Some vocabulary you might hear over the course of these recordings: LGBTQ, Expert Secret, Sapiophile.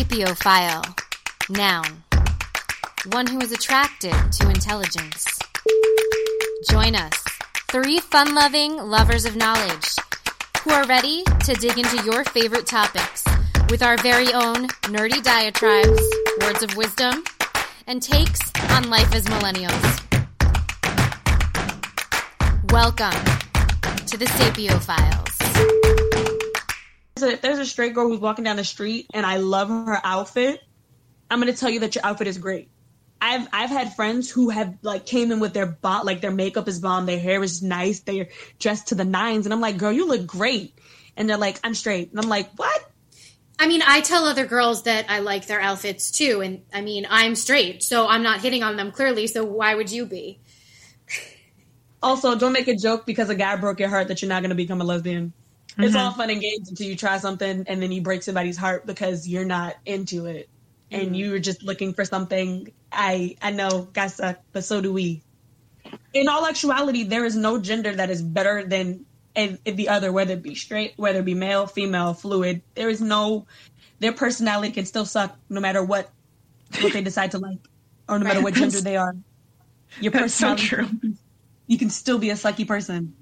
Sapiophile. Noun. One who is attracted to intelligence. Join us, three fun-loving lovers of knowledge, who are ready to dig into your favorite topics with our very own nerdy diatribes, words of wisdom, and takes on life as millennials. Welcome to the Sapiophiles. If there's a straight girl who's walking down the street and I love her outfit, I'm going to tell you that your outfit is great. I've had friends who have like came in with their their makeup is bomb, their hair is nice, they're dressed to the nines, and I'm like, girl, you look great. And they're like, I'm straight. And I'm like, what? I mean, I tell other girls that I like their outfits too, and I mean, I'm straight, so I'm not hitting on them clearly, so why would you be? Also, don't make a joke because a guy broke your heart that you're not going to become a lesbian. Mm-hmm. It's all fun and games until you try something and then you break somebody's heart because you're not into it and you were just looking for something. I know guys suck, but so do we. In all actuality, there is no gender that is better than the other, whether it be straight, whether it be male, female, fluid. There is no, their personality can still suck no matter what they decide to like or no matter what gender they are. Your personality, so true. You can still be a sucky person.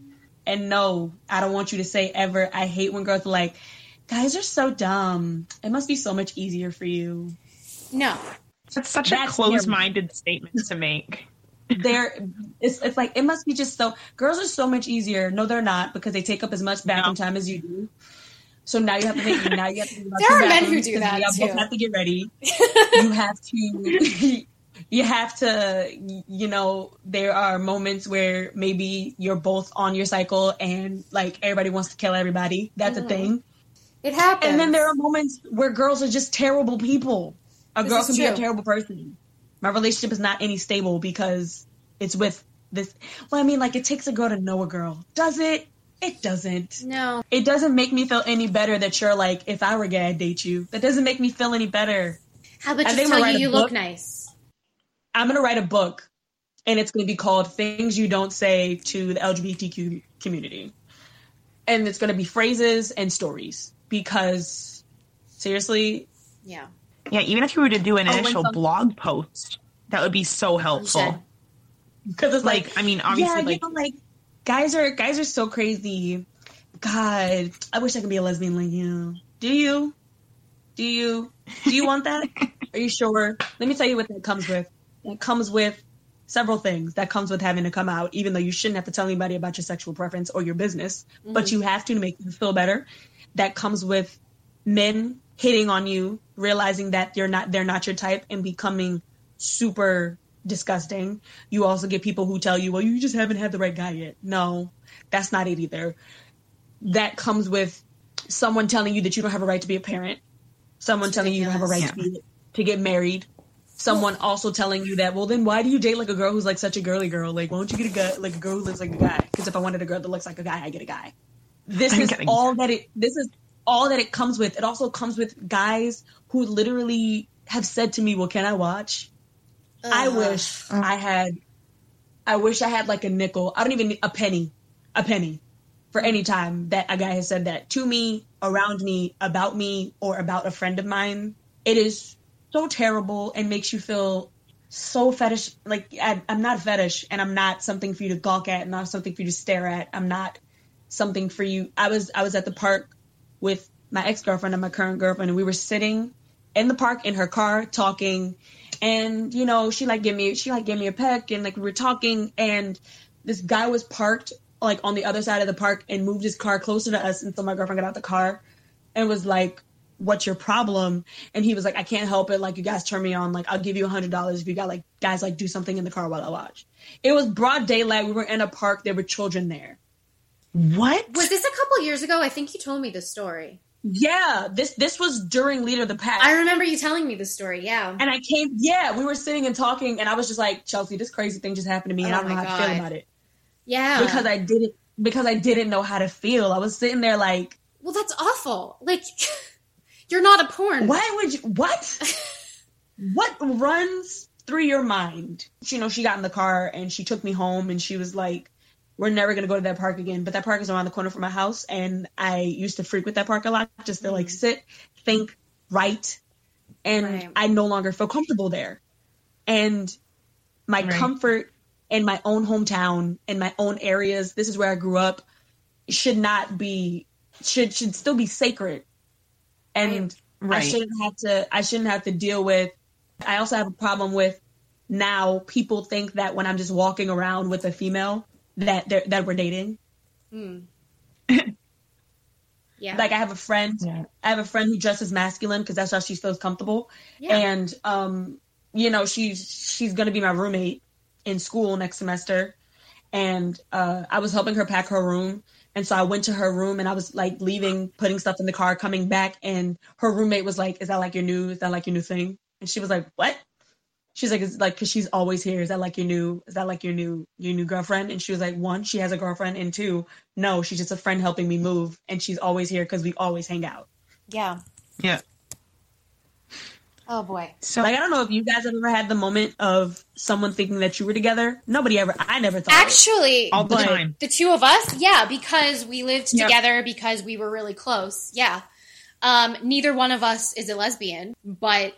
And no, I don't want you to say ever. I hate when girls are like, guys are so dumb. It must be so much easier for you. No. That's such a closed-minded statement to make. It's like, it must be just so, girls are so much easier. No, they're not, because they take up as much bathroom time as you do. So now you have to think, there are men who do that, too. You have to get ready. You have to... You have to, there are moments where maybe you're both on your cycle and, like, everybody wants to kill everybody. That's a thing. It happens. And then there are moments where girls are just terrible people. A girl can be a terrible person. My relationship is not any stable because it's with this. Well, I mean, like, it takes a girl to know a girl. Does it? It doesn't. No. It doesn't make me feel any better that you're like, if I were gay, I'd date you. That doesn't make me feel any better. How about you tell you look nice? I'm going to write a book, and it's going to be called Things You Don't Say to the LGBTQ Community. And it's going to be phrases and stories because, seriously. Yeah. Yeah, even if you were to do an initial blog post, that would be so helpful. Because it's like, I mean, obviously. Yeah, guys are so crazy. God, I wish I could be a lesbian like you. Do you? Do you want that? Are you sure? Let me tell you what that comes with. It comes with several things. That comes with having to come out, even though you shouldn't have to tell anybody about your sexual preference or your business, but you have to make them feel better. That comes with men hitting on you, realizing that they're not your type and becoming super disgusting. You also get people who tell you, well, you just haven't had the right guy yet. No, that's not it either. That comes with someone telling you that you don't have a right to be a parent. Someone telling you you don't have a right to get married. Someone also telling you that, well, then why do you date, like, a girl who's, like, such a girly girl? Like, why don't you get a girl who looks like a guy? Because if I wanted a girl that looks like a guy, I get a guy. This is all that it comes with. It also comes with guys who literally have said to me, well, can I watch? I wish I had, like, a nickel. I don't even need a penny for any time that a guy has said that to me, around me, about me, or about a friend of mine. It is so terrible and makes you feel so fetish. Like, I'm not fetish, and I'm not something for you to gawk at, and not something for you to stare at. I'm not something for you. I was at the park with my ex-girlfriend and my current girlfriend, and we were sitting in the park in her car talking, and she gave me a peck, and we were talking, and this guy was parked on the other side of the park and moved his car closer to us, and so my girlfriend got out the car and was like, what's your problem? And he was like, I can't help it. You guys turn me on. I'll give you $100 if you got guys do something in the car while I watch. It was broad daylight. We were in a park. There were children there. What? Was this a couple years ago? I think you told me this story. Yeah. This was during Leader of the Pack. I remember you telling me this story. Yeah. And I came, we were sitting and talking, and I was just like, Chelsea, this crazy thing just happened to me. And I don't know how to feel about it. Yeah. Because I didn't know how to feel. I was sitting there well, that's awful. You're not a porn. Why would you... What? What runs through your mind? She got in the car and she took me home, and she was like, we're never going to go to that park again. But that park is around the corner from my house, and I used to frequent that park a lot just to sit, think, write, and right. I no longer feel comfortable there. And my right. comfort in my own hometown, in my own areas, this is where I grew up, should still be sacred. And right. I shouldn't have to deal with. I also have a problem with now people think that when I'm just walking around with a female that we're dating. Mm. Yeah. Like I have a friend who dresses masculine because that's how she feels comfortable. Yeah. And, you know, she's going to be my roommate in school next semester. And I was helping her pack her room. And so I went to her room and I was like leaving, putting stuff in the car, coming back. And her roommate was like, is that like your new thing? And she was like, what? She's like, it's like, cause she's always here. Is that like your new girlfriend? And she was like, one, she has a girlfriend. And two, no, she's just a friend helping me move. And she's always here cause we always hang out. Yeah. Yeah. Oh boy. So like, I don't know if you guys have ever had the moment of someone thinking that you were together. I never thought. Actually, all the time. The two of us. Yeah. Because we lived yep. together, because we were really close. Yeah. Neither one of us is a lesbian, but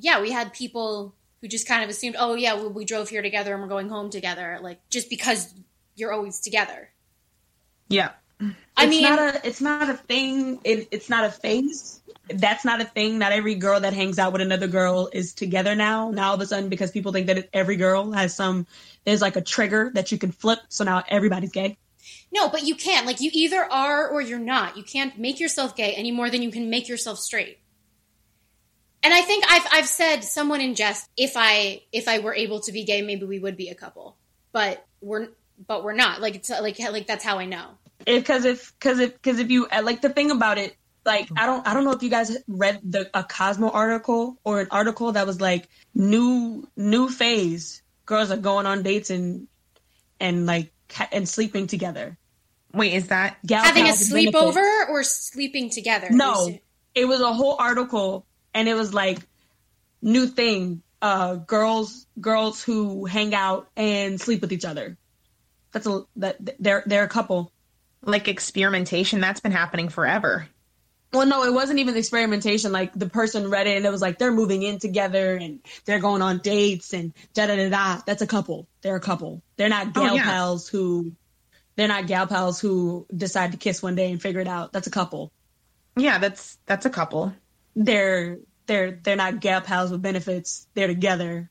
yeah, we had people who just kind of assumed, oh, yeah, well, we drove here together and we're going home together. Like, just because you're always together. Yeah. It's not a thing. It's not a phase. That's not a thing. Not every girl that hangs out with another girl is together now. Now, all of a sudden, because people think that every girl has there's like a trigger that you can flip. So now everybody's gay. No, but you can't. Like, you either are or you're not. You can't make yourself gay any more than you can make yourself straight. And I think I've said someone in jest, if I were able to be gay, maybe we would be a couple, but we're not. Like, it's like that's how I know. Because if you like, the thing about it, like, I don't know if you guys read a Cosmo article or an article that was like new phase, girls are going on dates and sleeping together. Wait, is that having a sleepover or sleeping together? No, it was a whole article. And it was like, new thing, girls who hang out and sleep with each other. They're a couple. Like experimentation, that's been happening forever. Well, no, it wasn't even experimentation. Like, the person read it and it was like, they're moving in together and they're going on dates and da-da-da-da. That's a couple. They're a couple. They're not gal pals who, decide to kiss one day and figure it out. That's a couple. Yeah, that's a couple. They're not gal pals with benefits. They're together.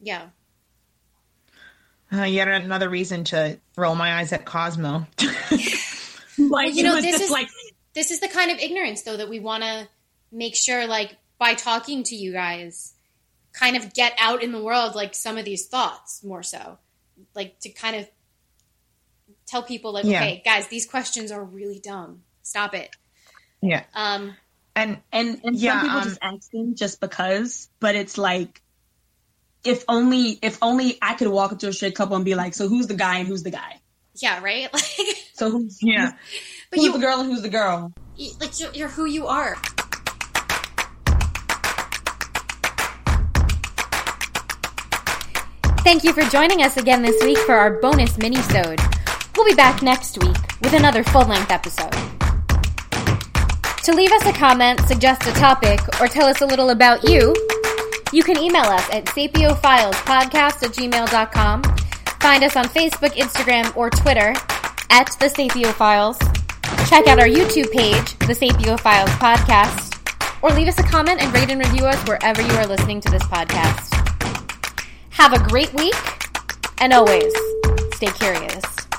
Yeah. Yet another reason to roll my eyes at Cosmo. This is the kind of ignorance though that we want to make sure, like, by talking to you guys, kind of get out in the world, like, some of these thoughts more so, like, to kind of tell people, like, yeah. Okay, guys, these questions are really dumb. Stop it. Yeah. And yeah, some people just ask them just because, but it's like, if only I could walk up to a straight couple and be like, so who's the guy and who's the guy? Yeah, right? Like, so who's the girl and who's the girl? Like, you're who you are. Thank you for joining us again this week for our bonus mini-sode. We'll be back next week with another full-length episode. To leave us a comment, suggest a topic, or tell us a little about you, you can email us at sapiophilespodcast@gmail.com. Find us on Facebook, Instagram, or Twitter at The Sapiophiles. Check out our YouTube page, The Sapiophiles Podcast, or leave us a comment and rate and review us wherever you are listening to this podcast. Have a great week, and always stay curious.